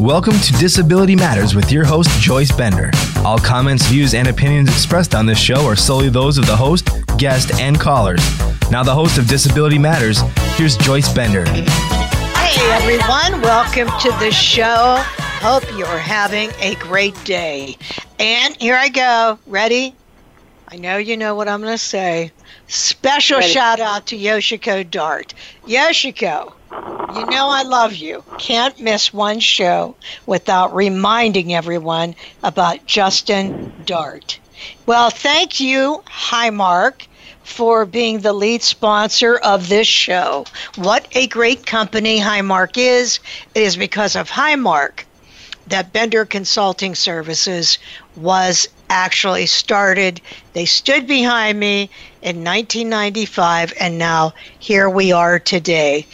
Welcome to Disability Matters with your host, Joyce Bender. All comments, views, and opinions expressed on this show are solely those of the host, guest, and callers. Now the host of Disability Matters, here's Joyce Bender. Hey everyone, welcome to the show. Hope you're having a great day. And here I go. Ready? I know you know what I'm going to say. Special ready. Shout out to Yoshiko Dart. Yoshiko, you know I love you. Can't miss one show without reminding everyone about Justin Dart. Well, thank you, Highmark, for being the lead sponsor of this show. What a great company Highmark is. It is because of Highmark that Bender Consulting Services was actually started. They stood behind me in 1995, and now here we are today.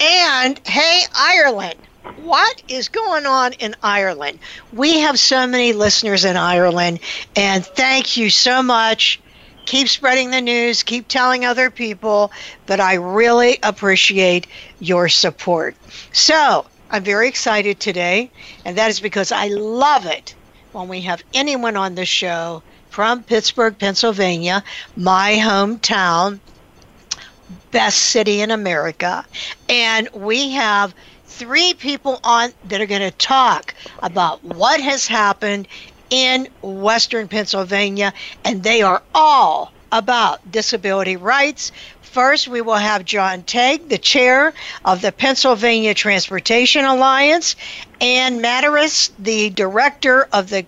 And hey, Ireland, what is going on in Ireland? We have so many listeners in Ireland, and thank you so much. Keep spreading the news, keep telling other people, but I really appreciate your support. So I'm very excited today, and that is because I love it when we have anyone on the show from Pittsburgh, Pennsylvania, my hometown, best city in America, and we have three people on that are going to talk about what has happened in Western Pennsylvania, and they are all about disability rights. First, we will have John Tague, the chair of the Pennsylvania Transportation Alliance, Anne Madarasz, the director of the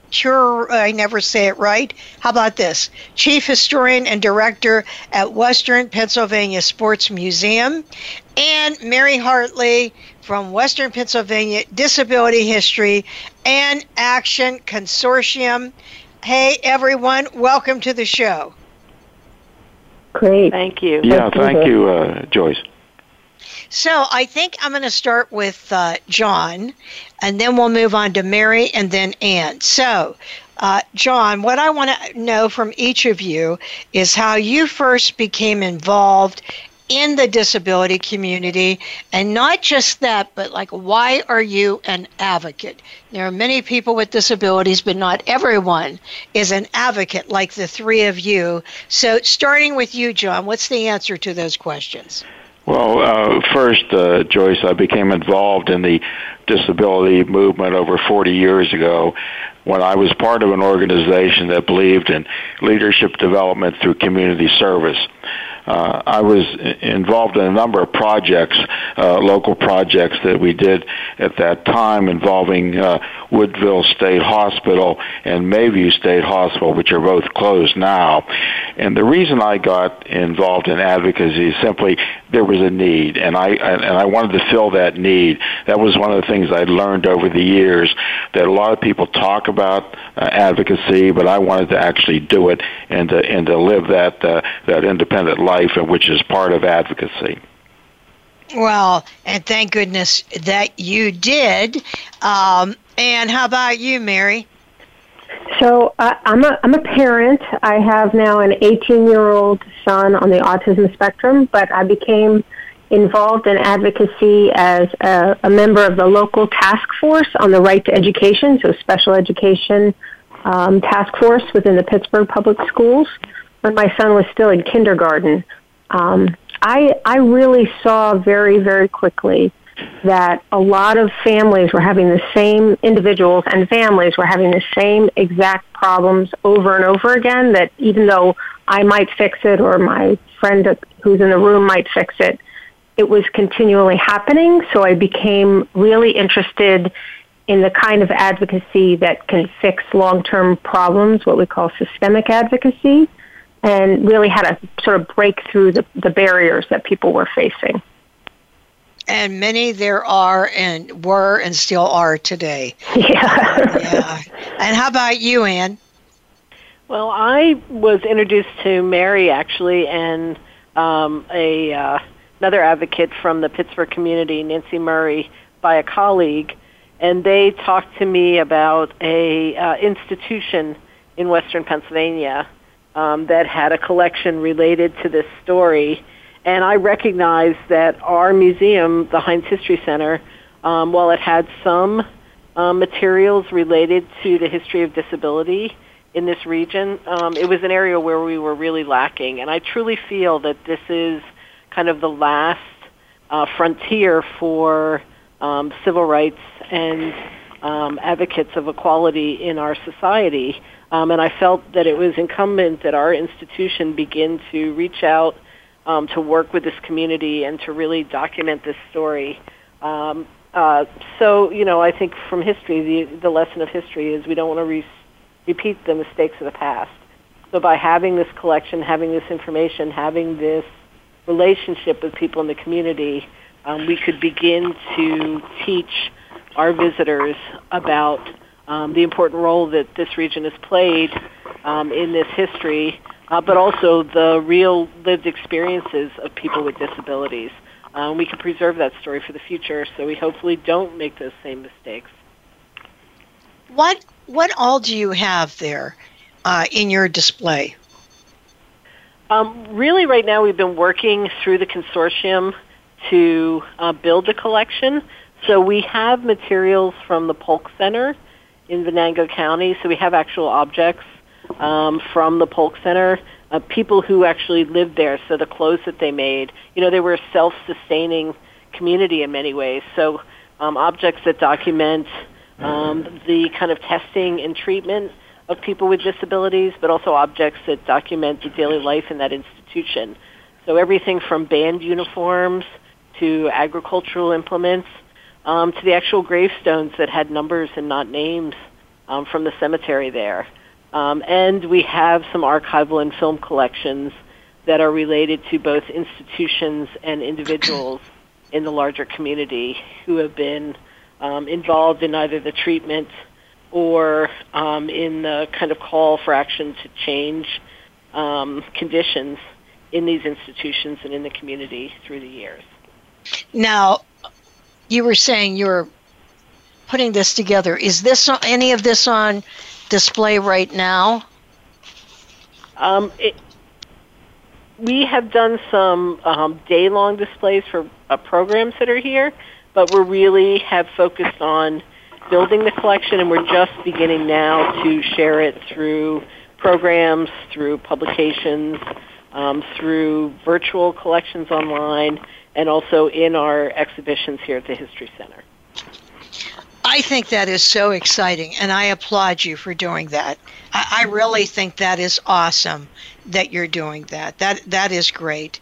chief historian and director at Western Pennsylvania Sports Museum, and Mary Hartley from Western Pennsylvania Disability History and Action Consortium. Hey, everyone, welcome to the show. Great. Thank you. Yeah, thank you, Joyce. So I think I'm going to start with John, and then we'll move on to Mary and then Anne. So, John, what I want to know from each of you is how you first became involved in the disability community, and not just that, but like, why are you an advocate? There are many people with disabilities, but not everyone is an advocate like the three of you. So starting with you, John, what's the answer to those questions? Well, first, Joyce, I became involved in the disability movement over 40 years ago when I was part of an organization that believed in leadership development through community service. I was involved in a number of projects, local projects that we did at that time involving Woodville State Hospital and Mayview State Hospital, which are both closed now. And the reason I got involved in advocacy is simply there was a need, and I wanted to fill that need. That was one of the things I learned over the years, that a lot of people talk about advocacy, but I wanted to actually do it and to live that independent life, which is part of advocacy. Well, and thank goodness that you did. And how about you, Mary? So I'm a parent. I have now an 18-year-old son on the autism spectrum, but I became involved in advocacy as a member of the local task force on the right to education, so special education task force within the Pittsburgh Public Schools, when my son was still in kindergarten. I really saw very, very quickly that a lot of families were having the same, individuals and families were having the same exact problems over and over again, that even though I might fix it or my friend who's in the room might fix it, it was continually happening. So I became really interested in the kind of advocacy that can fix long-term problems, what we call systemic advocacy, and really had to sort of break through the barriers that people were facing. And many there are and were and still are today. Yeah. Yeah. And how about you, Anne? Well, I was introduced to Mary, actually, and another advocate from the Pittsburgh community, Nancy Murray, by a colleague, and they talked to me about a institution in Western Pennsylvania that had a collection related to this story. And I recognized that our museum, the Heinz History Center, while it had some materials related to the history of disability in this region. It was an area where we were really lacking, and I truly feel that this is kind of the last frontier for civil rights and advocates of equality in our society. And I felt that it was incumbent that our institution begin to reach out to work with this community and to really document this story. So, you know, I think from history, the lesson of history is we don't want to repeat the mistakes of the past. So by having this collection, having this information, having this relationship with people in the community, we could begin to teach our visitors about the important role that this region has played in this history, but also the real lived experiences of people with disabilities. We can preserve that story for the future, so we hopefully don't make those same mistakes. What all do you have there in your display? Really, right now we've been working through the consortium to build a collection. So we have materials from the Polk Center in Venango County. So we have actual objects from the Polk Center, people who actually lived there. So the clothes that they made, you know, they were a self-sustaining community in many ways. So objects that document the kind of testing and treatment of people with disabilities, but also objects that document the daily life in that institution. So everything from band uniforms to agricultural implements to the actual gravestones that had numbers and not names from the cemetery there. And we have some archival and film collections that are related to both institutions and individuals in the larger community who have been involved in either the treatment or in the kind of call for action to change conditions in these institutions and in the community through the years. Now, you were saying you were putting this together. Is this any of this on display right now? We have done some day-long displays for programs that are here, but we really have focused on building the collection, and we're just beginning now to share it through programs, through publications, through virtual collections online, and also in our exhibitions here at the History Center. I think that is so exciting, and I applaud you for doing that. I really think that is awesome that you're doing that. That is great.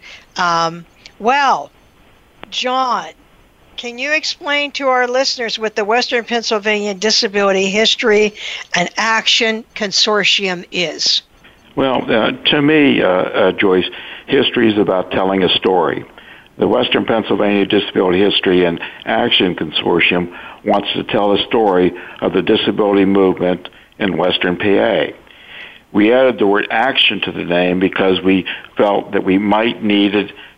Well, John, can you explain to our listeners what the Western Pennsylvania Disability History and Action Consortium is? Well, to me, Joyce, history is about telling a story. The Western Pennsylvania Disability History and Action Consortium wants to tell a story of the disability movement in Western PA. We added the word action to the name because we felt that we might need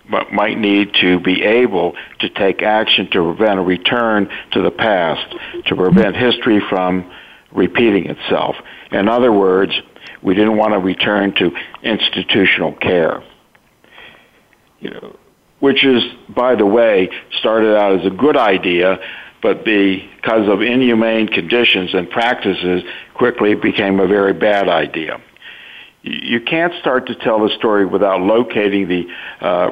to be able to take action to prevent a return to the past, to prevent history from repeating itself. In other words, we didn't want to return to institutional care, you know, which is, by the way, started out as a good idea, but because of inhumane conditions and practices, quickly became a very bad idea. You can't start to tell the story without locating the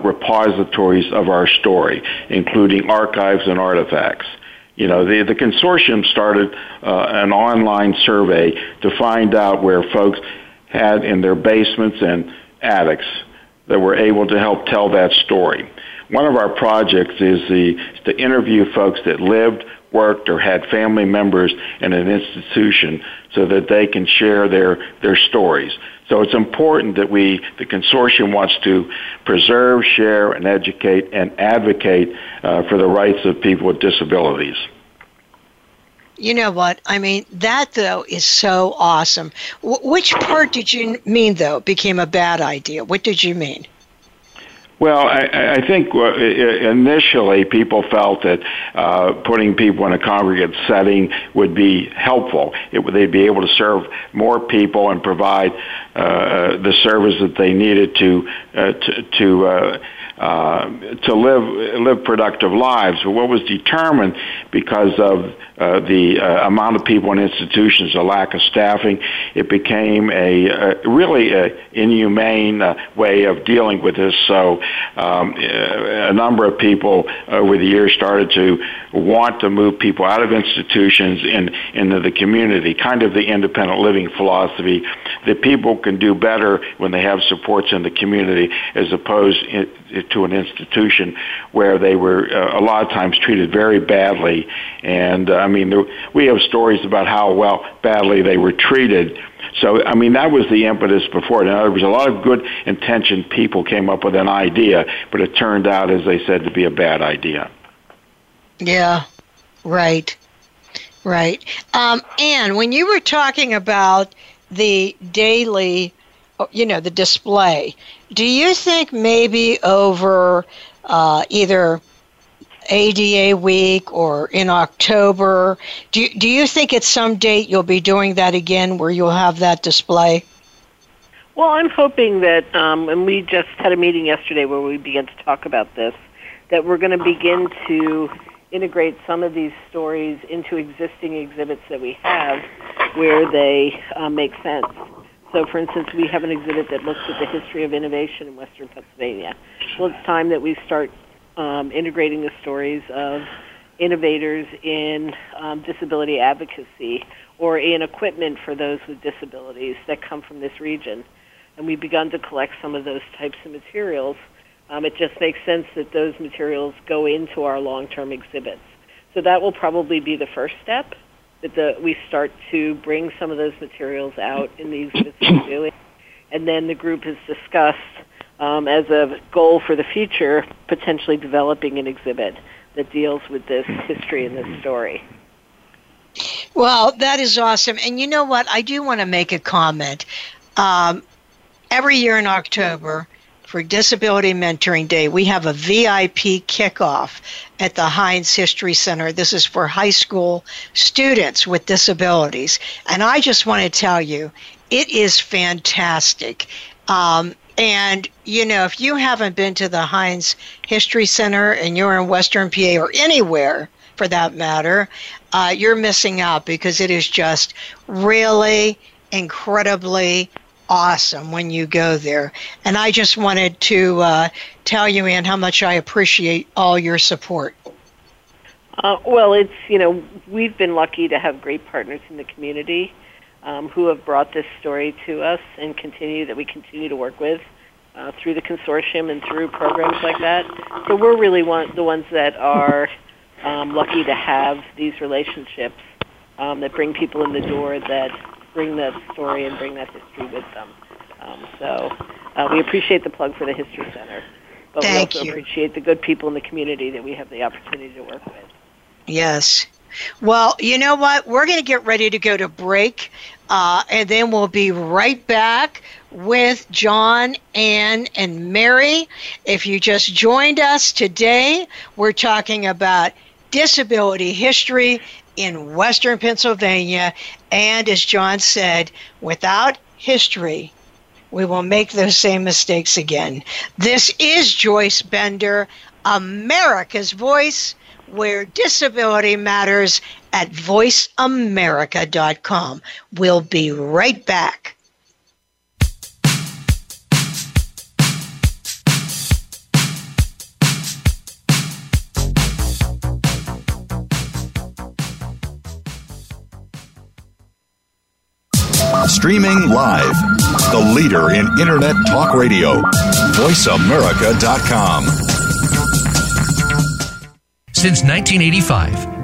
repositories of our story, including archives and artifacts. You know, the consortium started an online survey to find out where folks had in their basements and attics that were able to help tell that story. One of our projects is to interview folks that lived, worked, or had family members in an institution so that they can share their stories. So it's important that the consortium wants to preserve, share, and educate and advocate for the rights of people with disabilities. You know what? I mean, that, though, is so awesome. Which part did you mean, though, became a bad idea? What did you mean? Well, I think initially people felt that putting people in a congregate setting would be helpful. They'd be able to serve more people and provide the service that they needed to to live productive lives. But what was determined because of the amount of people in institutions, a lack of staffing, it became a really inhumane way of dealing with this. So a number of people over the years started to want to move people out of institutions and into the community, kind of the independent living philosophy, that people can do better when they have supports in the community as opposed to an institution where they were a lot of times treated very badly. And I mean, we have stories about how badly they were treated. So, I mean, that was the impetus before. Now, there was a lot of good-intentioned people came up with an idea, but it turned out, as they said, to be a bad idea. Yeah, right. Anne, when you were talking about the daily, the display, do you think maybe over either ADA week or in October, do you think at some date you'll be doing that again where you'll have that display? Well, I'm hoping that, and we just had a meeting yesterday where we began to talk about this, that we're going to begin to integrate some of these stories into existing exhibits that we have where they make sense. So, for instance, we have an exhibit that looks at the history of innovation in Western Pennsylvania. Well, it's time that we start integrating the stories of innovators in disability advocacy or in equipment for those with disabilities that come from this region. And we've begun to collect some of those types of materials. It just makes sense that those materials go into our long-term exhibits. So that will probably be the first step, that we start to bring some of those materials out in the exhibits we're doing. And then the group has discussed, as a goal for the future, potentially developing an exhibit that deals with this history and this story. Well, that is awesome. And you know what? I do want to make a comment. Every year in October, for Disability Mentoring Day, we have a VIP kickoff at the Heinz History Center. This is for high school students with disabilities. And I just want to tell you, it is fantastic. And, if you haven't been to the Heinz History Center and you're in Western PA or anywhere for that matter, you're missing out, because it is just really incredibly awesome when you go there. And I just wanted to tell you, Anne, how much I appreciate all your support. Well, it's, we've been lucky to have great partners in the community who have brought this story to us and we continue to work with through the consortium and through programs like that. So we're really the ones that are lucky to have these relationships that bring people in the door, that bring that story and bring that history with them. So we appreciate the plug for the History Center. But we also appreciate the good people in the community that we have the opportunity to work with. Yes. Well, you know what? We're going to get ready to go to break, and then we'll be right back with John, Anne, and Mary. If you just joined us today, we're talking about disability history in Western Pennsylvania. And as John said, without history, we will make those same mistakes again. This is Joyce Bender, America's Voice, where disability matters, at voiceamerica.com. We'll be right back. Streaming live, the leader in Internet Talk Radio, voiceamerica.com. Since 1985,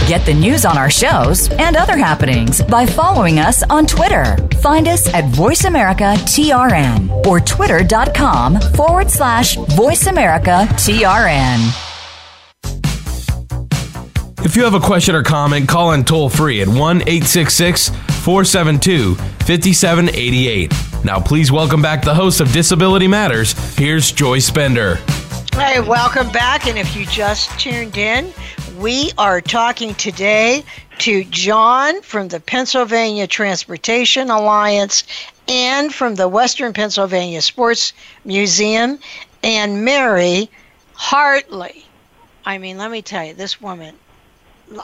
Get the news on our shows and other happenings by following us on Twitter. Find us at VoiceAmericaTRN or twitter.com/VoiceAmericaTRN. If you have a question or comment, call in toll free at 1-866-472-5788. Now please welcome back the host of Disability Matters. Here's Joyce Bender. Hey, welcome back. And if you just tuned in, we are talking today to John from the Pennsylvania Transportation Alliance and from the Western Pennsylvania Sports Museum, and Mary Hartley. I mean, let me tell you, this woman,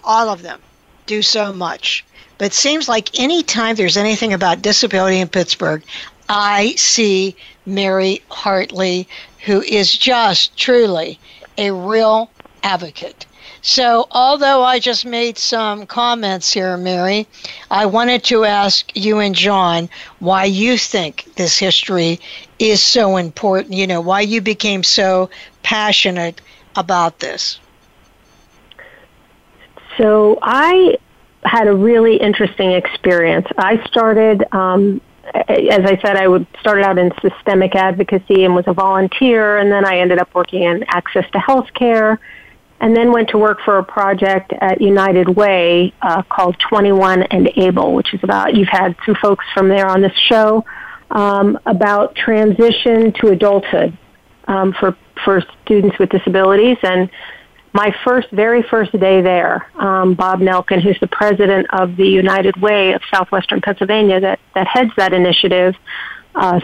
all of them do so much. But it seems like any time there's anything about disability in Pittsburgh, I see Mary Hartley, who is just truly a real advocate. So although I just made some comments here, Mary, I wanted to ask you and John why you think this history is so important, you know, why you became so passionate about this. So I had a really interesting experience. I started, as I said, started out in systemic advocacy and was a volunteer, and then I ended up working in access to health care, and then went to work for a project at United Way called 21 and Able, which is about, you've had some folks from there on this show, about transition to adulthood for students with disabilities. And my very first day there, Bob Nelkin, who's the president of the United Way of Southwestern Pennsylvania that heads that initiative,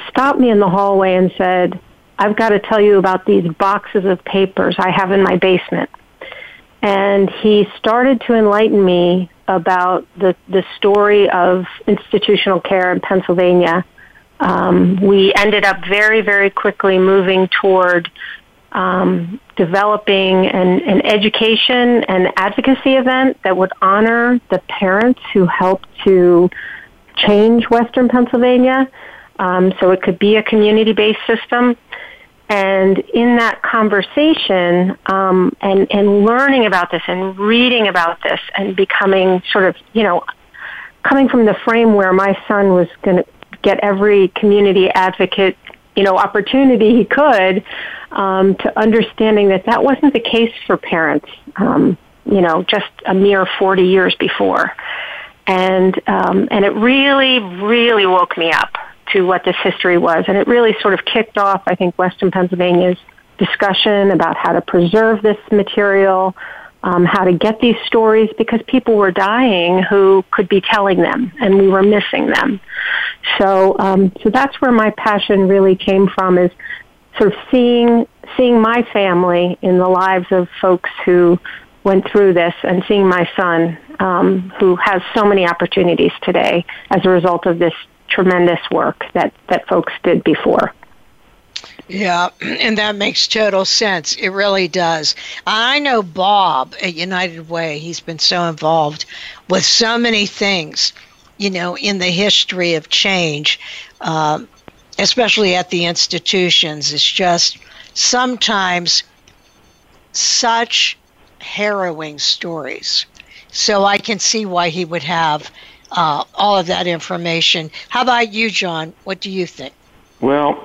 stopped me in the hallway and said, "I've got to tell you about these boxes of papers I have in my basement." And he started to enlighten me about the story of institutional care in Pennsylvania. We ended up very, very quickly moving toward developing an education and advocacy event that would honor the parents who helped to change Western Pennsylvania, so it could be a community-based system. And in that conversation, and learning about this and reading about this and becoming sort of, you know, coming from the frame where my son was going to get every community advocate, you know, opportunity he could, to understanding that wasn't the case for parents, you know, just a mere 40 years before. And it really, really woke me up to what this history was, and it really sort of kicked off, I think, Western Pennsylvania's discussion about how to preserve this material, how to get these stories, because people were dying who could be telling them, and we were missing them. So that's where my passion really came from, is sort of seeing my family in the lives of folks who went through this, and seeing my son, who has so many opportunities today as a result of this tremendous work that folks did before. Yeah, and that makes total sense. It really does. I know Bob at United Way, he's been so involved with so many things, you know, in the history of change, especially at the institutions. It's just sometimes such harrowing stories. So I can see why he would have all of that information. How about you, John? What do you think? Well,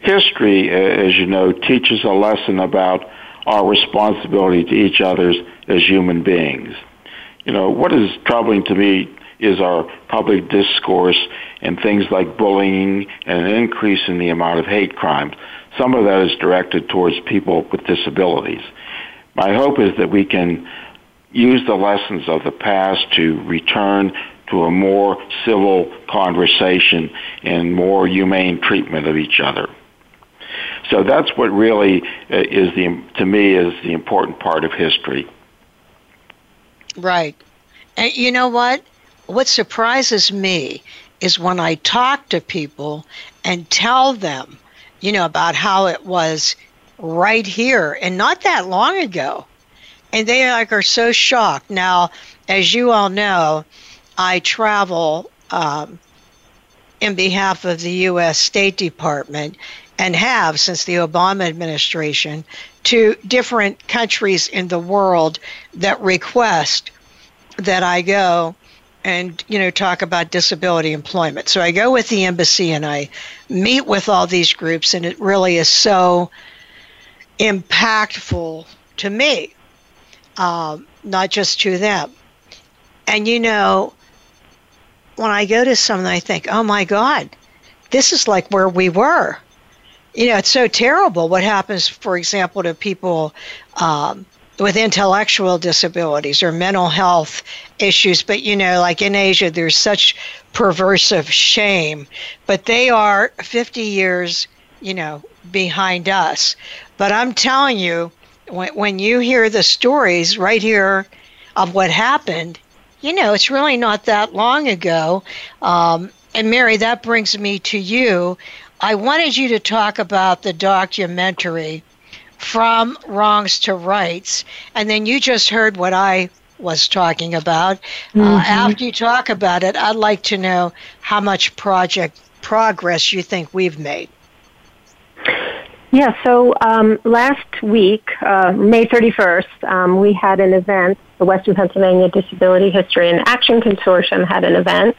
history, as you know, teaches a lesson about our responsibility to each other as human beings. You know, what is troubling to me is our public discourse and things like bullying and an increase in the amount of hate crimes. Some of that is directed towards people with disabilities. My hope is that we can use the lessons of the past to return to a more civil conversation and more humane treatment of each other. So that's what really is, to me, is the important part of history. Right. And you know what? What surprises me is when I talk to people and tell them, you know, about how it was right here and not that long ago. And they like are so shocked. Now, as you all know, I travel in behalf of the U.S. State Department and have since the Obama administration to different countries in the world that request that I go and, you know, talk about disability employment. So I go with the embassy and I meet with all these groups, and it really is so impactful to me, not just to them. And, you know, when I go to some, I think, oh, my God, this is like where we were. You know, it's so terrible what happens, for example, to people with intellectual disabilities or mental health issues. But, you know, like in Asia, there's such perversive shame. But they are 50 years, you know, behind us. But I'm telling you, when you hear the stories right here of what happened, you know, it's really not that long ago. And Mary, that brings me to you. I wanted you to talk about the documentary From Wrongs to Rights, and then you just heard what I was talking about. After you talk about it, I'd like to know how much progress you think we've made. Yeah, so last week, May 31st, we had an event. The Western Pennsylvania Disability History and Action Consortium had an event,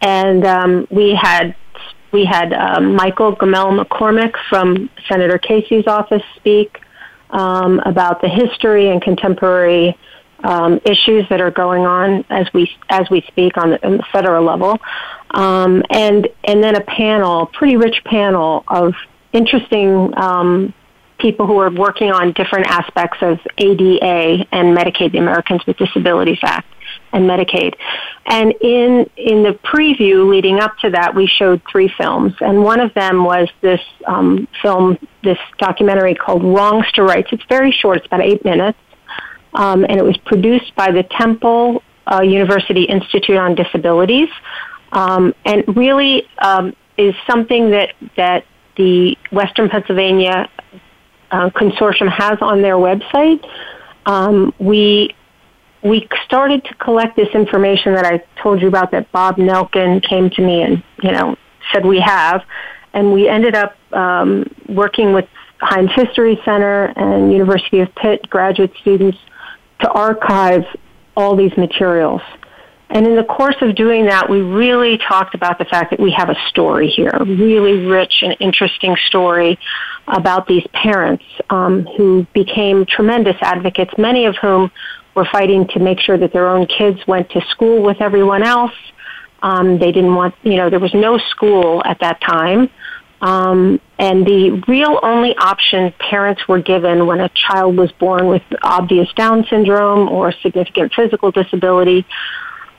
and we had Michael Gamel McCormick from Senator Casey's office speak about the history and contemporary issues that are going on as we speak on the federal level, and then a panel, pretty rich panel of interesting people who are working on different aspects of ADA and Medicaid, the Americans with Disabilities Act, and Medicaid. And in the preview leading up to that, we showed three films. And one of them was this this documentary called Wrongs to Rights. It's very short. It's about 8 minutes. And it was produced by the Temple University Institute on Disabilities. And really is something that the Western Pennsylvania Consortium has on their website. We started to collect this information that I told you about, that Bob Nelkin came to me and, you know, said we have, and we ended up working with Heinz History Center and University of Pitt graduate students to archive all these materials. And in the course of doing that, we really talked about the fact that we have a story here, a really rich and interesting story about these parents who became tremendous advocates, many of whom were fighting to make sure that their own kids went to school with everyone else. They didn't want, you know, there was no school at that time. And the real only option parents were given when a child was born with obvious Down syndrome or significant physical disability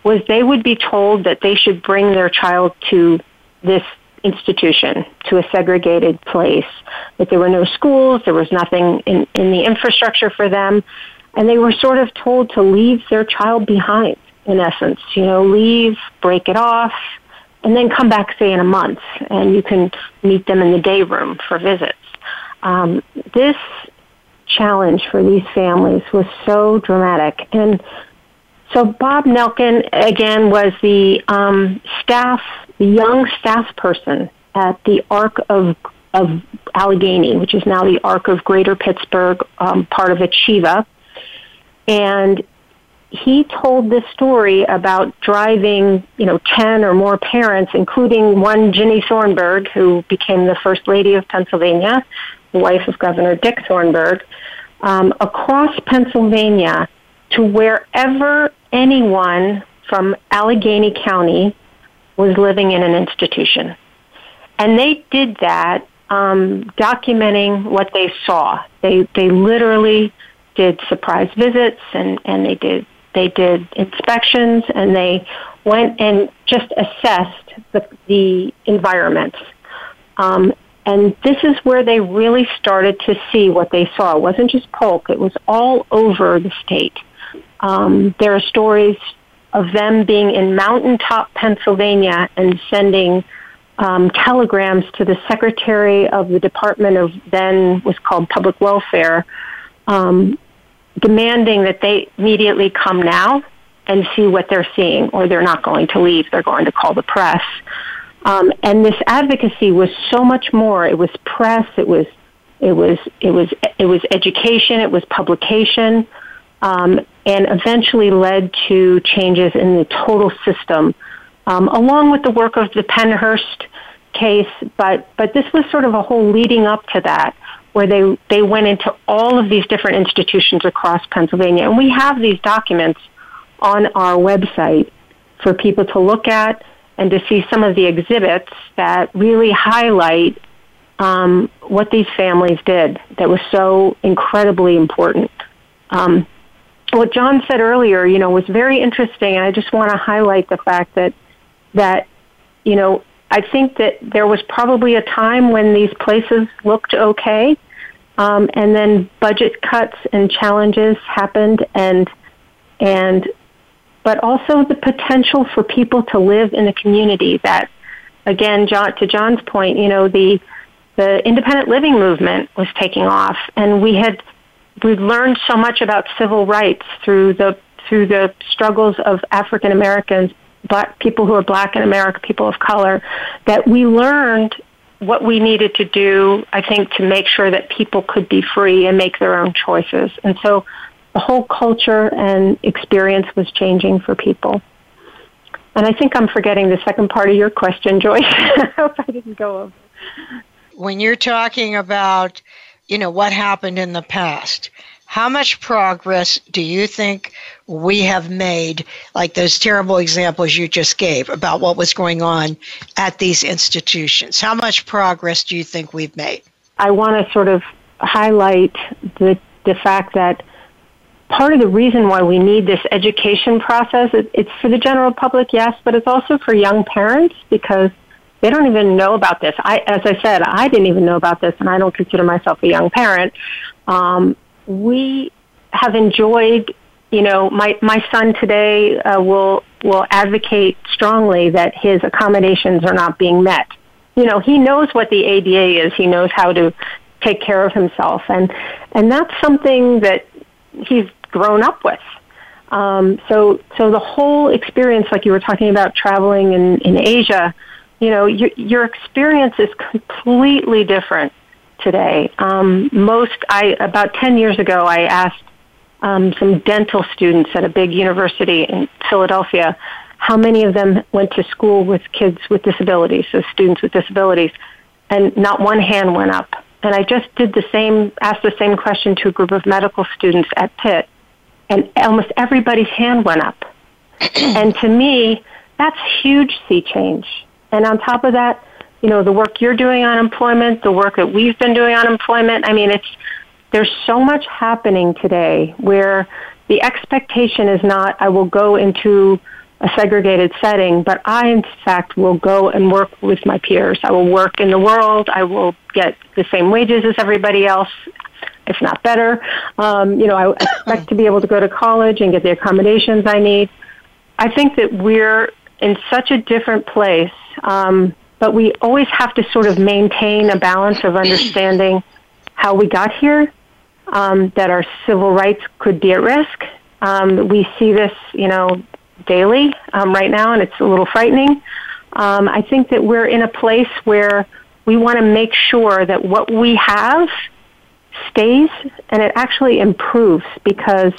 was they would be told that they should bring their child to this institution, to a segregated place, that there were no schools, there was nothing in the infrastructure for them. And they were sort of told to leave their child behind, in essence. You know, leave, break it off, and then come back, say, in a month, and you can meet them in the day room for visits. This challenge for these families was so dramatic. And so Bob Nelkin, again, was the young staff person at the Arc of Allegheny, which is now the Arc of Greater Pittsburgh, part of Achieva. And he told this story about driving, you know, 10 or more parents, including one Ginny Thornburg, who became the First Lady of Pennsylvania, the wife of Governor Dick Thornburg, across Pennsylvania to wherever anyone from Allegheny County was living in an institution. And they did that, documenting what they saw. They literally did surprise visits, and they did inspections, and they went and just assessed the environments. And this is where they really started to see what they saw. It wasn't just Polk. It was all over the state. There are stories of them being in mountaintop Pennsylvania and sending telegrams to the Secretary of the Department of then was called Public Welfare, demanding that they immediately come now and see what they're seeing, or they're not going to leave. They're going to call the press. And this advocacy was so much more. It was press. It was education. It was publication, and eventually led to changes in the total system, along with the work of the Pennhurst case. But this was sort of a whole leading up to that, where they went into all of these different institutions across Pennsylvania, and we have these documents on our website for people to look at and to see some of the exhibits that really highlight what these families did that was so incredibly important. What John said earlier, was very interesting, and I just want to highlight the fact that I think that there was probably a time when these places looked okay, and then budget cuts and challenges happened, but also the potential for people to live in a community that, again, to John's point, the independent living movement was taking off, and we'd learned so much about civil rights through the struggles of African Americans, people who are Black in America, people of color, that we learned what we needed to do, I think, to make sure that people could be free and make their own choices. And so the whole culture and experience was changing for people. And I think I'm forgetting the second part of your question, Joyce. I hope I didn't go over. When you're talking about, what happened in the past, how much progress do you think we have made, like those terrible examples you just gave about what was going on at these institutions? How much progress do you think we've made? I want to sort of highlight the fact that part of the reason why we need this education process, it's for the general public, yes, but it's also for young parents because they don't even know about this. As I said, I didn't even know about this, and I don't consider myself a young parent. We have enjoyed, my son today will advocate strongly that his accommodations are not being met. He knows what the ADA is. He knows how to take care of himself, and that's something that he's grown up with. So the whole experience, like you were talking about traveling in Asia, your experience is completely different today. About 10 years ago, I asked some dental students at a big university in Philadelphia how many of them went to school with kids with disabilities, so students with disabilities, and not one hand went up. And I just asked the same question to a group of medical students at Pitt, and almost everybody's hand went up. And to me, that's a huge sea change. And on top of that, the work you're doing on employment, the work that we've been doing on employment, there's so much happening today where the expectation is not, I will go into a segregated setting, but I, in fact, will go and work with my peers. I will work in the world. I will get the same wages as everybody else, if not better. I expect to be able to go to college and get the accommodations I need. I think that we're in such a different place, but we always have to sort of maintain a balance of understanding how we got here, that our civil rights could be at risk. We see this, daily right now, and it's a little frightening. I think that we're in a place where we want to make sure that what we have stays and it actually improves because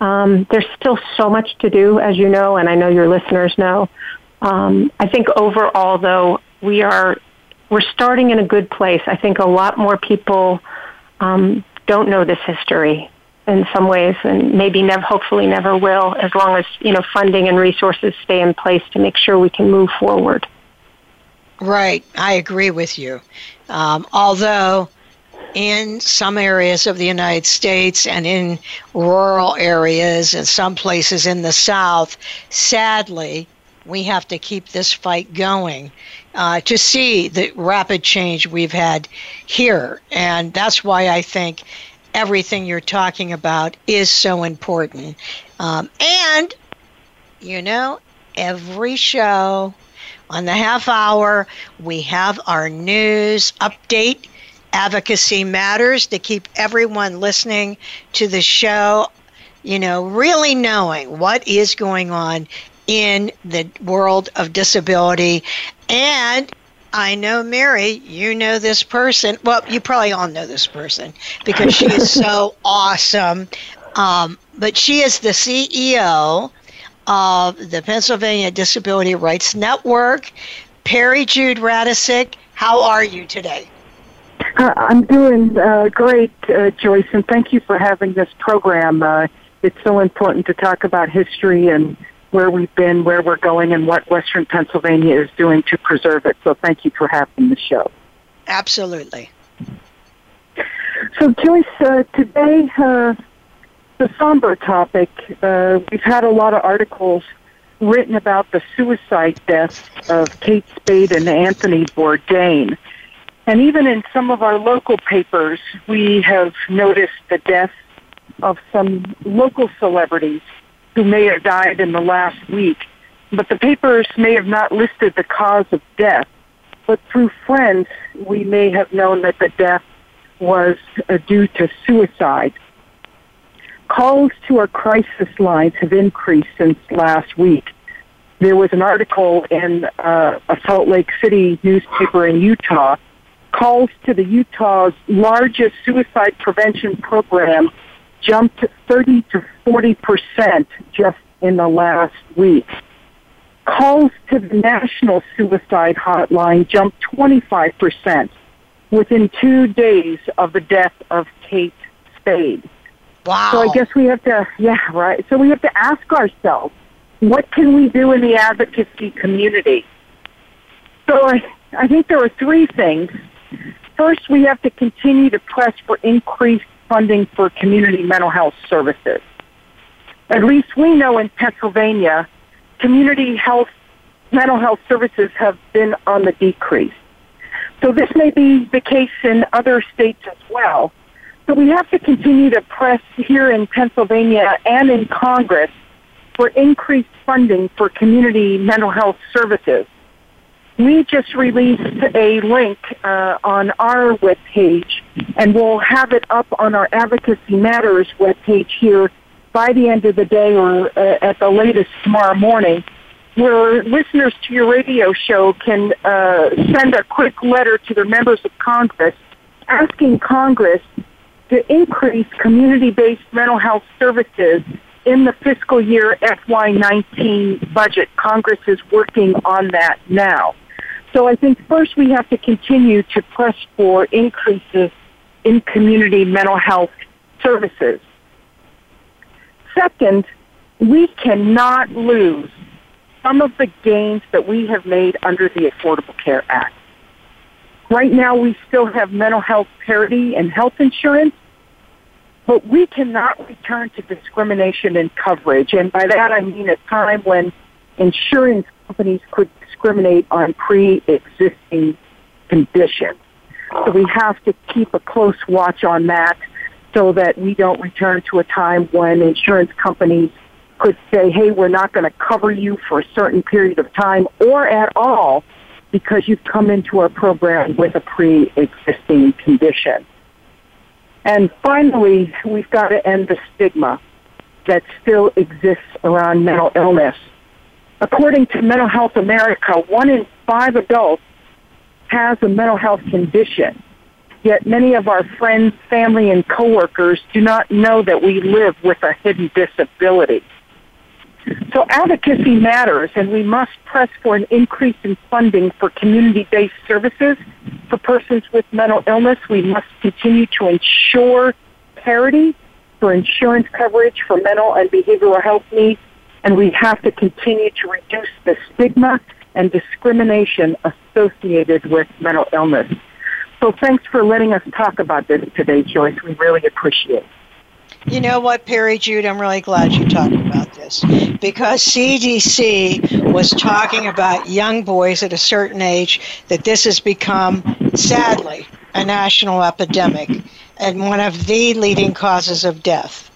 there's still so much to do, as you know, and I know your listeners know. I think overall, though, we're starting in a good place. I think a lot more people don't know this history in some ways, and maybe hopefully never will, as long as, funding and resources stay in place to make sure we can move forward. Right. I agree with you. Although in some areas of the United States and in rural areas and some places in the South, sadly, we have to keep this fight going to see the rapid change we've had here. And that's why I think everything you're talking about is so important. And, you know, every show on the half hour, we have our news update, Advocacy Matters, to keep everyone listening to the show, you know, really knowing what is going on in the world of disability. And I know, Mary, you know this person. Well, you probably all know this person because she is so awesome. But she is the CEO of the Pennsylvania Disability Rights Network. Perry Jude Radisic, how are you today? I'm doing great, Joyce, and thank you for having this program. It's so important to talk about history and where we've been, where we're going, and what Western Pennsylvania is doing to preserve it. So thank you for having the show. Absolutely. So, Joyce, today, the somber topic, we've had a lot of articles written about the suicide deaths of Kate Spade and Anthony Bourdain. And even in some of our local papers, we have noticed the deaths of some local celebrities who may have died in the last week, but the papers may have not listed the cause of death. But through friends, we may have known that the death was due to suicide. Calls to our crisis lines have increased since last week. There was an article in a Salt Lake City newspaper in Utah, calls to the Utah's largest suicide prevention program jumped 30 to 40% just in the last week. Calls to the National Suicide Hotline jumped 25% within 2 days of the death of Kate Spade. Wow. So I guess we have to, So we have to ask ourselves, what can we do in the advocacy community? So I think there are three things. First, we have to continue to press for increased funding for community mental health services. At least we know in Pennsylvania, community health, mental health services have been on the decrease. So this may be the case in other states as well. So we have to continue to press here in Pennsylvania and in Congress for increased funding for community mental health services. We just released a link on our webpage, and we'll have it up on our Advocacy Matters webpage here by the end of the day or at the latest tomorrow morning, where listeners to your radio show can send a quick letter to their members of Congress asking Congress to increase community-based mental health services in the fiscal year FY19 budget. Congress is working on that now. So I think first we have to continue to press for increases in community mental health services. Second, we cannot lose some of the gains that we have made under the Affordable Care Act. Right now we still have mental health parity and health insurance, but we cannot return to discrimination in coverage. And by that I mean a time when insurance companies could discriminate on pre-existing conditions. So we have to keep a close watch on that so that we don't return to a time when insurance companies could say, hey, we're not going to cover you for a certain period of time or at all because you've come into our program with a pre-existing condition. And finally, we've got to end the stigma that still exists around mental illness. According to Mental Health America, 1 in 5 adults has a mental health condition. Yet many of our friends, family, and coworkers do not know that we live with a hidden disability. So advocacy matters, and we must press for an increase in funding for community-based services for persons with mental illness. We must continue to ensure parity for insurance coverage for mental and behavioral health needs. And we have to continue to reduce the stigma and discrimination associated with mental illness. So thanks for letting us talk about this today, Joyce. We really appreciate it. You know what, Perry Jude, I'm really glad you talked about this because CDC was talking about young boys at a certain age that this has become, sadly, a national epidemic and one of the leading causes of death.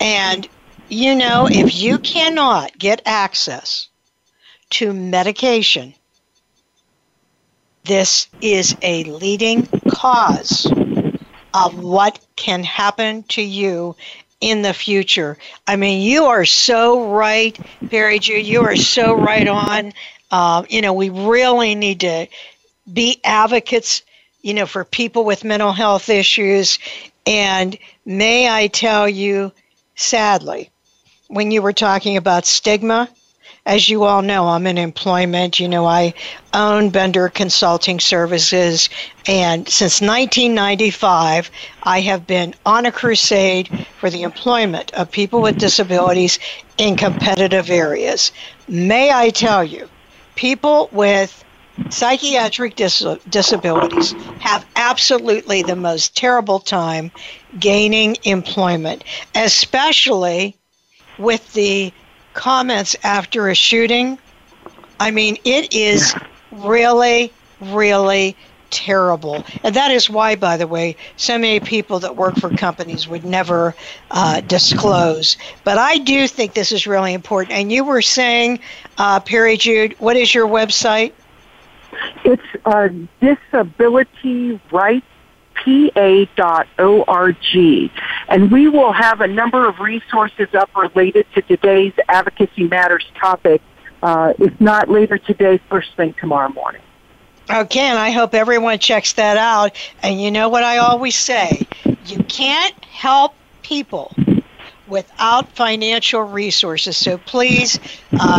And, you know, if you cannot get access to medication, this is a leading cause of what can happen to you in the future. I mean, you are so right, Barry Jew. You are so right on. You know, we really need to be advocates, you know, for people with mental health issues. And may I tell you, sadly, when you were talking about stigma, as you all know, I'm in employment. You know, I own Bender Consulting Services, and since 1995, I have been on a crusade for the employment of people with disabilities in competitive areas. May I tell you, people with psychiatric disabilities have absolutely the most terrible time gaining employment, especially with the comments after a shooting. I mean, it is really, really terrible. And that is why, by the way, so many people that work for companies would never disclose. But I do think this is really important. And you were saying, Perry Jude, what is your website? It's disabilityrightspa.org. And we will have a number of resources up related to today's Advocacy Matters topic, if not later today, first thing tomorrow morning. Okay, and I hope everyone checks that out. And you know what I always say, you can't help people without financial resources. So please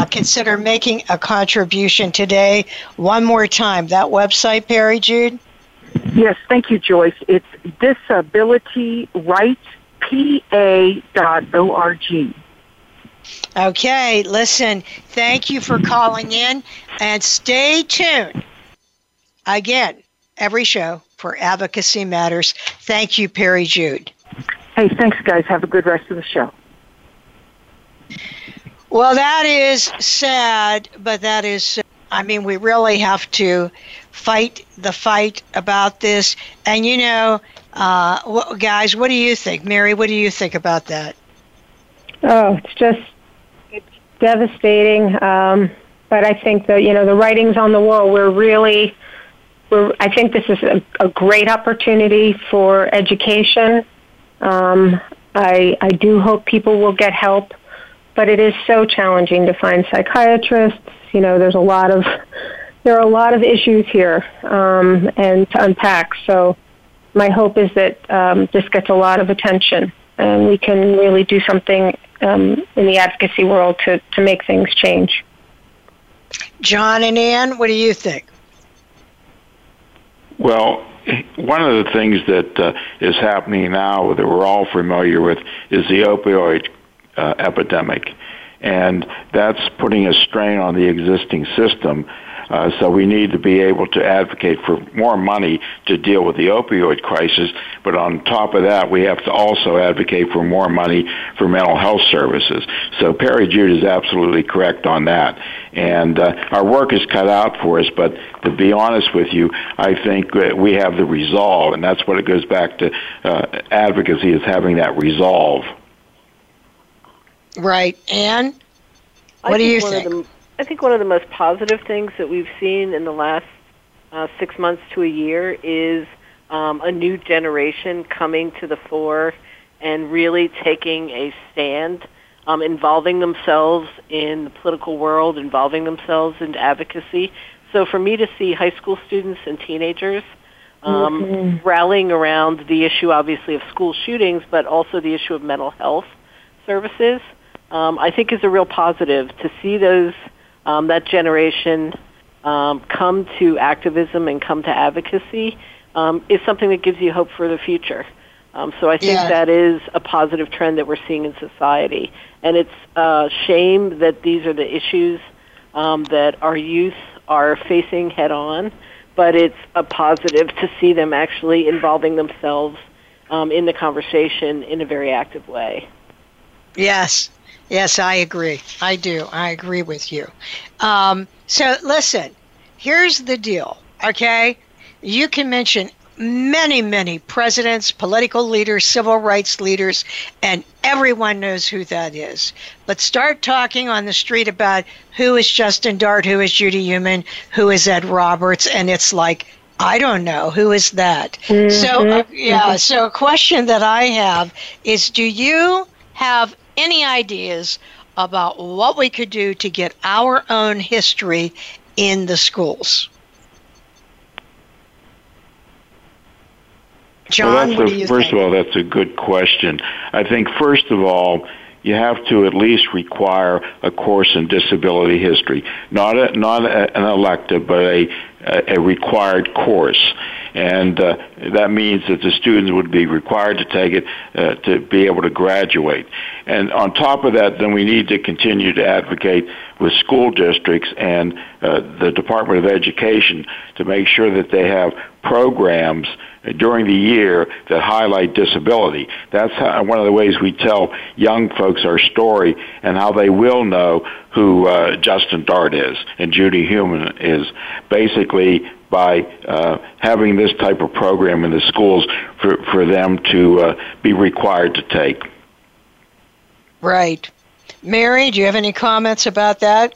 consider making a contribution today. One more time, that website, Perry Jude? Yes, thank you, Joyce. It's disabilityrightspa.org. Okay, listen, thank you for calling in, and stay tuned. Again, every show for Advocacy Matters. Thank you, Perry Jude. Hey, thanks, guys. Have a good rest of the show. Well, that is sad, but that is, I mean, we really have to fight the fight about this. And, you know, guys, what do you think? Mary, what do you think about that? Oh, it's devastating. But I think that, you know, the writing's on the wall. I think this is a great opportunity for education. I do hope people will get help, but it is so challenging to find psychiatrists. You know, there are a lot of issues here and to unpack. So my hope is that this gets a lot of attention and we can really do something in the advocacy world to make things change. John and Ann, what do you think? Well, one of the things that is happening now that we're all familiar with is the opioid epidemic, and that's putting a strain on the existing system. So we need to be able to advocate for more money to deal with the opioid crisis, but on top of that, we have to also advocate for more money for mental health services. So Perry Jude is absolutely correct on that, and our work is cut out for us, but to be honest with you, I think we have the resolve, and that's what it goes back to. Advocacy is having that resolve. Right. Anne, what do you think? I think one of the most positive things that we've seen in the last 6 months to a year is a new generation coming to the fore and really taking a stand, involving themselves in the political world, involving themselves in advocacy. So for me to see high school students and teenagers rallying around the issue, obviously, of school shootings, but also the issue of mental health services, I think is a real positive to see those that generation come to activism and come to advocacy is something that gives you hope for the future. So I think that is a positive trend that we're seeing in society. And it's a shame that these are the issues that our youth are facing head on, but it's a positive to see them actually involving themselves in the conversation in a very active way. Yes. Yes, I agree. I do. I agree with you. So listen, here's the deal, okay? You can mention many, many presidents, political leaders, civil rights leaders, and everyone knows who that is. But start talking on the street about who is Justin Dart, who is Judy Heumann, who is Ed Roberts, and it's like, I don't know, who is that? Mm-hmm. So a question that I have is, do you have any ideas about what we could do to get our own history in the schools? John, well, what do you think? First of all, that's a good question. I think, first of all, you have to at least require a course in disability history. Not an elective, but a required course. And that means that the students would be required to take it to be able to graduate. And on top of that, then we need to continue to advocate with school districts and the Department of Education to make sure that they have programs during the year that highlight disability. That's one of the ways we tell young folks our story and how they will know who Justin Dart is and Judy Heumann is, basically by having this type of program in the schools for them to be required to take. Right. Mary, do you have any comments about that?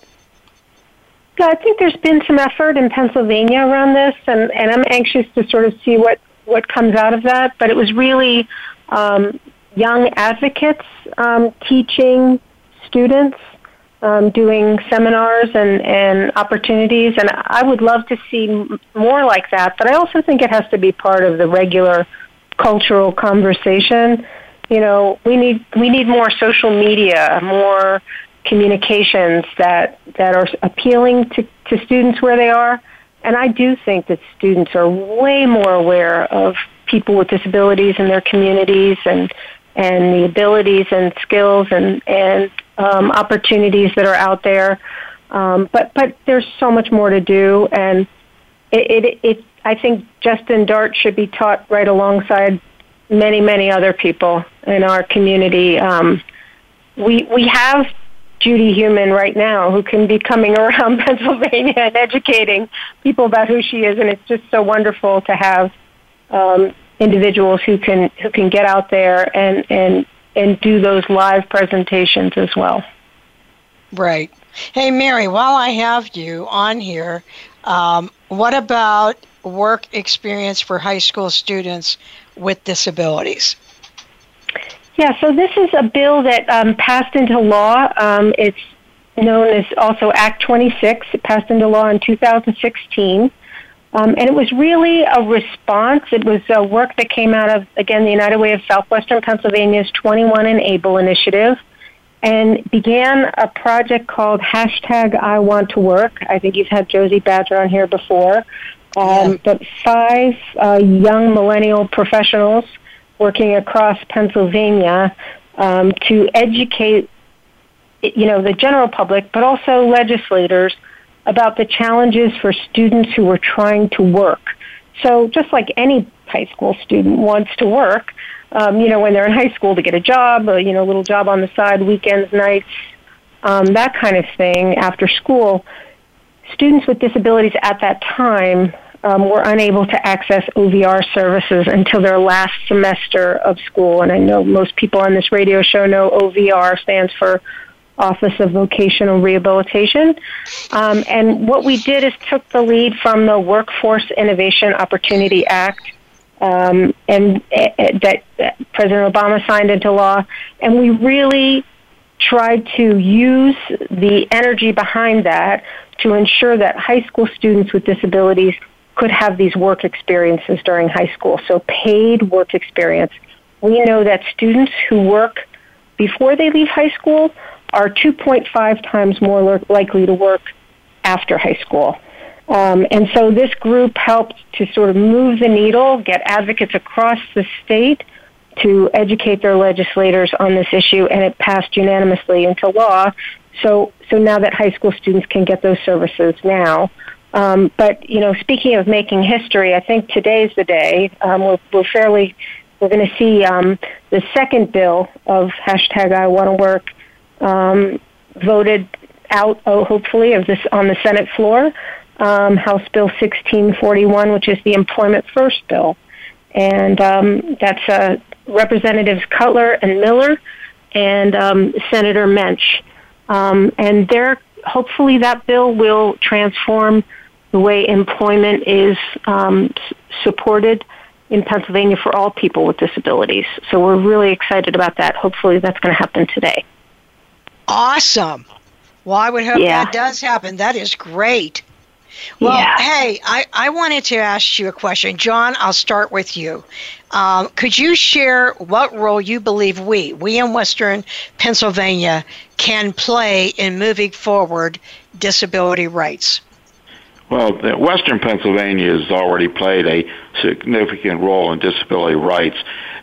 Yeah, I think there's been some effort in Pennsylvania around this, and I'm anxious to sort of see what comes out of that. But it was really young advocates teaching students, doing seminars and opportunities, and I would love to see more like that, but I also think it has to be part of the regular cultural conversation. You know, we need more social media, more communications that are appealing to students where they are, and I do think that students are way more aware of people with disabilities in their communities and the abilities and skills and opportunities that are out there, but there's so much more to do, and it I think Justin Dart should be taught right alongside many other people in our community. We have Judy Heumann right now, who can be coming around Pennsylvania and educating people about who she is, and it's just so wonderful to have individuals who can get out there and do those live presentations as well. Right. Hey, Mary, while I have you on here, what about work experience for high school students with disabilities? Yeah, so this is a bill that passed into law. It's known as also Act 26. It passed into law in 2016. And it was really a response. It was a work that came out of, again, the United Way of Southwestern Pennsylvania's 21 and Able initiative, and began a project called #IWantToWork. I think you've had Josie Badger on here before. But five young millennial professionals working across Pennsylvania to educate, you know, the general public, but also legislators, about the challenges for students who are trying to work. So just like any high school student wants to work, you know, when they're in high school, to get a job, or, you know, a little job on the side, weekends, nights, that kind of thing after school, students with disabilities at that time were unable to access OVR services until their last semester of school. And I know most people on this radio show know OVR stands for Office of Vocational Rehabilitation. And what we did is took the lead from the Workforce Innovation Opportunity Act that President Obama signed into law. And we really tried to use the energy behind that to ensure that high school students with disabilities could have these work experiences during high school, so paid work experience. We know that students who work before they leave high school are 2.5 times more likely to work after high school. And so this group helped to sort of move the needle, get advocates across the state to educate their legislators on this issue, and it passed unanimously into law. So now that high school students can get those services now. But, you know, speaking of making history, I think today's the day. We're going to see the second bill of #IWantToWork voted out, hopefully, of this on the Senate floor, House Bill 1641, which is the Employment First bill. And that's Representatives Cutler and Miller and Senator Mensch. And hopefully that bill will transform the way employment is supported in Pennsylvania for all people with disabilities. So we're really excited about that. Hopefully that's going to happen today. Awesome. Well, I would hope that does happen. That is great. Well, hey, I wanted to ask you a question. John, I'll start with you. Could you share what role you believe we in Western Pennsylvania can play in moving forward disability rights? Well, Western Pennsylvania has already played a significant role in disability rights,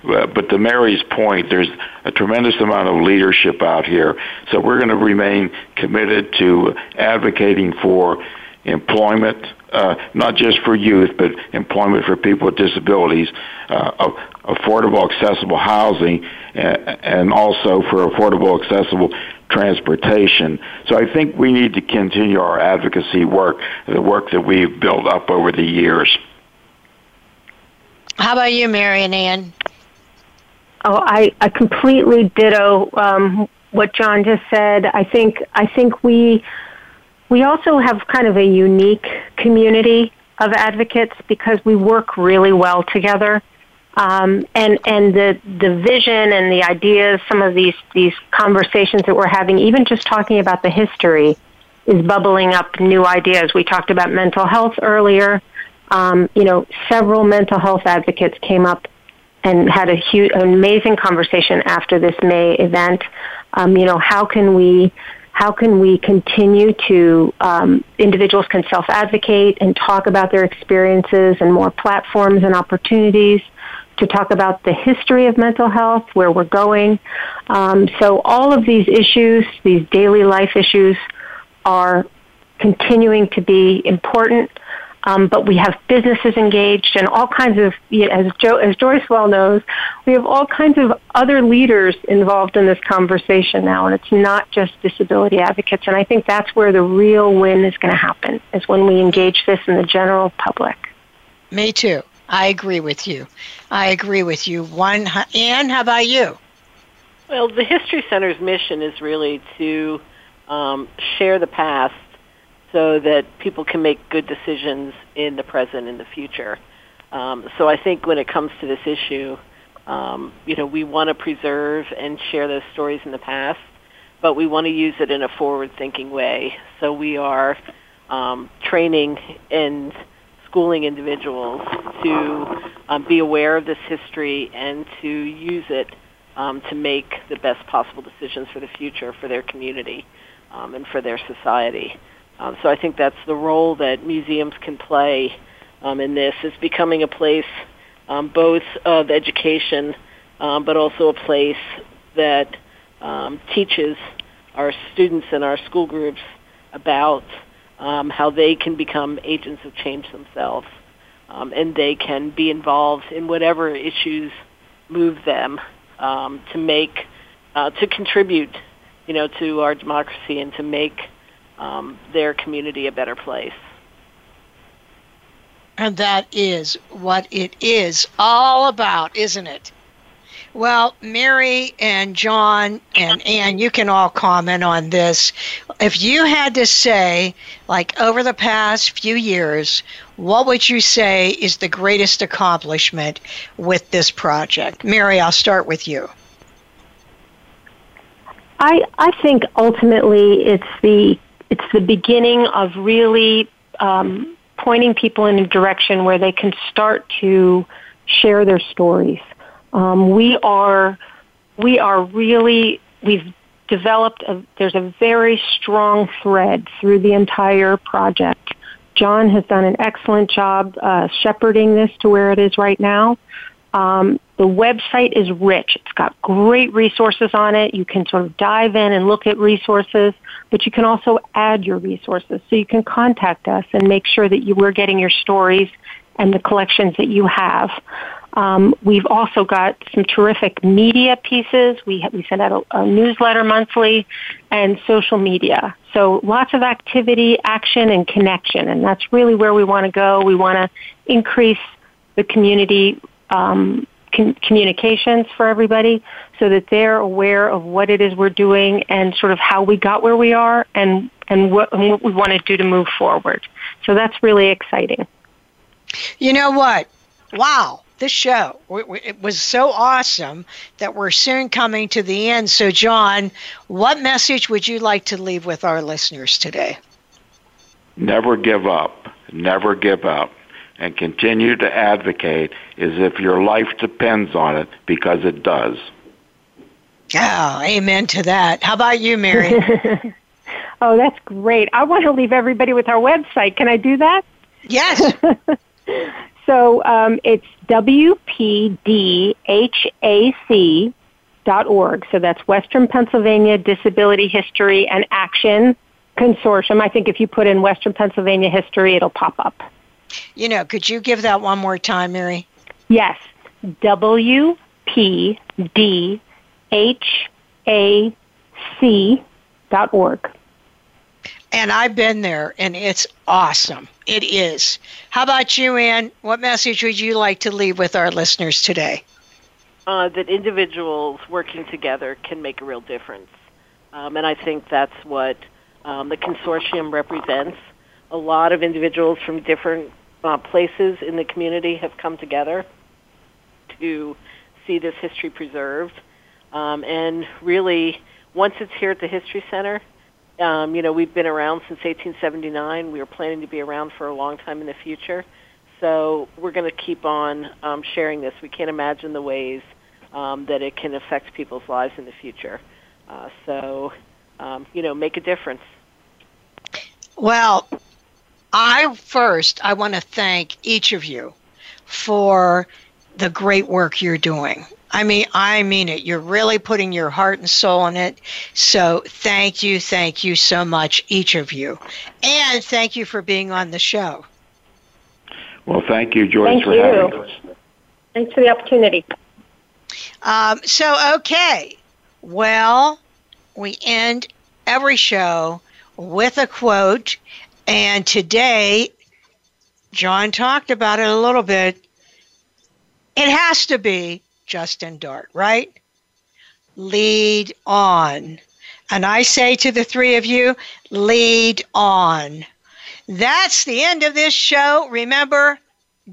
but to Mary's point, there's a tremendous amount of leadership out here, so we're going to remain committed to advocating for employment, not just for youth, but employment for people with disabilities, affordable, accessible housing, and also for affordable, accessible transportation. So I think we need to continue our advocacy work, the work that we've built up over the years. How about you, Mary and Ann? Oh, I completely ditto what John just said. I think we also have kind of a unique community of advocates because we work really well together. And the vision and the ideas, some of these conversations that we're having, even just talking about the history, is bubbling up new ideas. We talked about mental health earlier. Several mental health advocates came up and had a huge, amazing conversation after this May event. How can we continue to individuals can self-advocate and talk about their experiences and more platforms and opportunities to talk about the history of mental health, where we're going. So all of these issues, these daily life issues, are continuing to be important, but we have businesses engaged and all kinds of, as Joyce well knows, we have all kinds of other leaders involved in this conversation now, and it's not just disability advocates. And I think that's where the real win is going to happen, is when we engage this in the general public. Me too. I agree with you. Anne, how about you? Well, the History Center's mission is really to share the past so that people can make good decisions in the present and the future. So I think when it comes to this issue, we want to preserve and share those stories in the past, but we want to use it in a forward-thinking way. So we are training and schooling individuals to be aware of this history and to use it to make the best possible decisions for the future, for their community, and for their society. So I think that's the role that museums can play in this. It's becoming a place both of education, but also a place that teaches our students and our school groups about how they can become agents of change themselves, and they can be involved in whatever issues move them to contribute, to our democracy and to make their community a better place. And that is what it is all about, isn't it? Well, Mary and John and Ann, you can all comment on this. If you had to say, over the past few years, what would you say is the greatest accomplishment with this project? Mary, I'll start with you. I think ultimately it's the beginning of really pointing people in a direction where they can start to share their stories. We've developed there's a very strong thread through the entire project. John has done an excellent job shepherding this to where it is right now. The website is rich. It's got great resources on it. You can sort of dive in and look at resources, but you can also add your resources. So you can contact us and make sure that we're getting your stories and the collections that you have. We've also got some terrific media pieces. We send out a newsletter monthly and social media. So lots of activity, action, and connection, and that's really where we want to go. We want to increase the community communications for everybody so that they're aware of what it is we're doing and sort of how we got where we are and what we want to do to move forward. So that's really exciting. You know what? Wow. This show, it was so awesome that we're soon coming to the end. So, John, what message would you like to leave with our listeners today? Never give up. Never give up. And continue to advocate as if your life depends on it, because it does. Oh, amen to that. How about you, Mary? Oh, that's great. I want to leave everybody with our website. Can I do that? Yes. So it's WPDHAC.org. So that's Western Pennsylvania Disability History and Action Consortium. I think if you put in Western Pennsylvania history, it'll pop up. You know, could you give that one more time, Mary? Yes. WPDHAC.org. And I've been there, and it's awesome. It is. How about you, Anne? What message would you like to leave with our listeners today? That individuals working together can make a real difference. And I think that's what the consortium represents. A lot of individuals from different places in the community have come together to see this history preserved. And really, once it's here at the History Center, we've been around since 1879. We are planning to be around for a long time in the future. So we're going to keep on sharing this. We can't imagine the ways that it can affect people's lives in the future. Make a difference. Well, I want to thank each of you for the great work you're doing. I mean it. You're really putting your heart and soul in it. So thank you so much, each of you. And thank you for being on the show. Well, thank you, Joyce, for having us. Thanks for the opportunity. We end every show with a quote. And today, John talked about it a little bit. It has to be Justin Dart, right? Lead on. And I say to the three of you, lead on. That's the end of this show. Remember,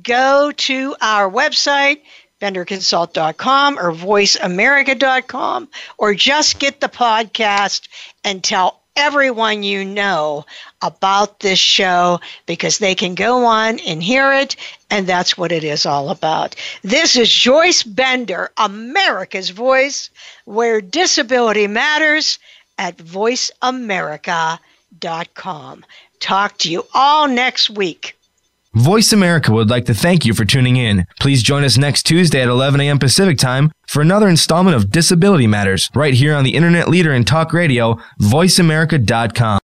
go to our website, benderconsult.com or voiceamerica.com, or just get the podcast and tell everyone you know about this show, because they can go on and hear it, and that's what it is all about. This is Joyce Bender, America's Voice, where disability matters, at voiceamerica.com. Talk to you all next week. Voice America would like to thank you for tuning in. Please join us next Tuesday at 11 a.m. Pacific Time for another installment of Disability Matters, right here on the internet leader in talk radio, voiceamerica.com.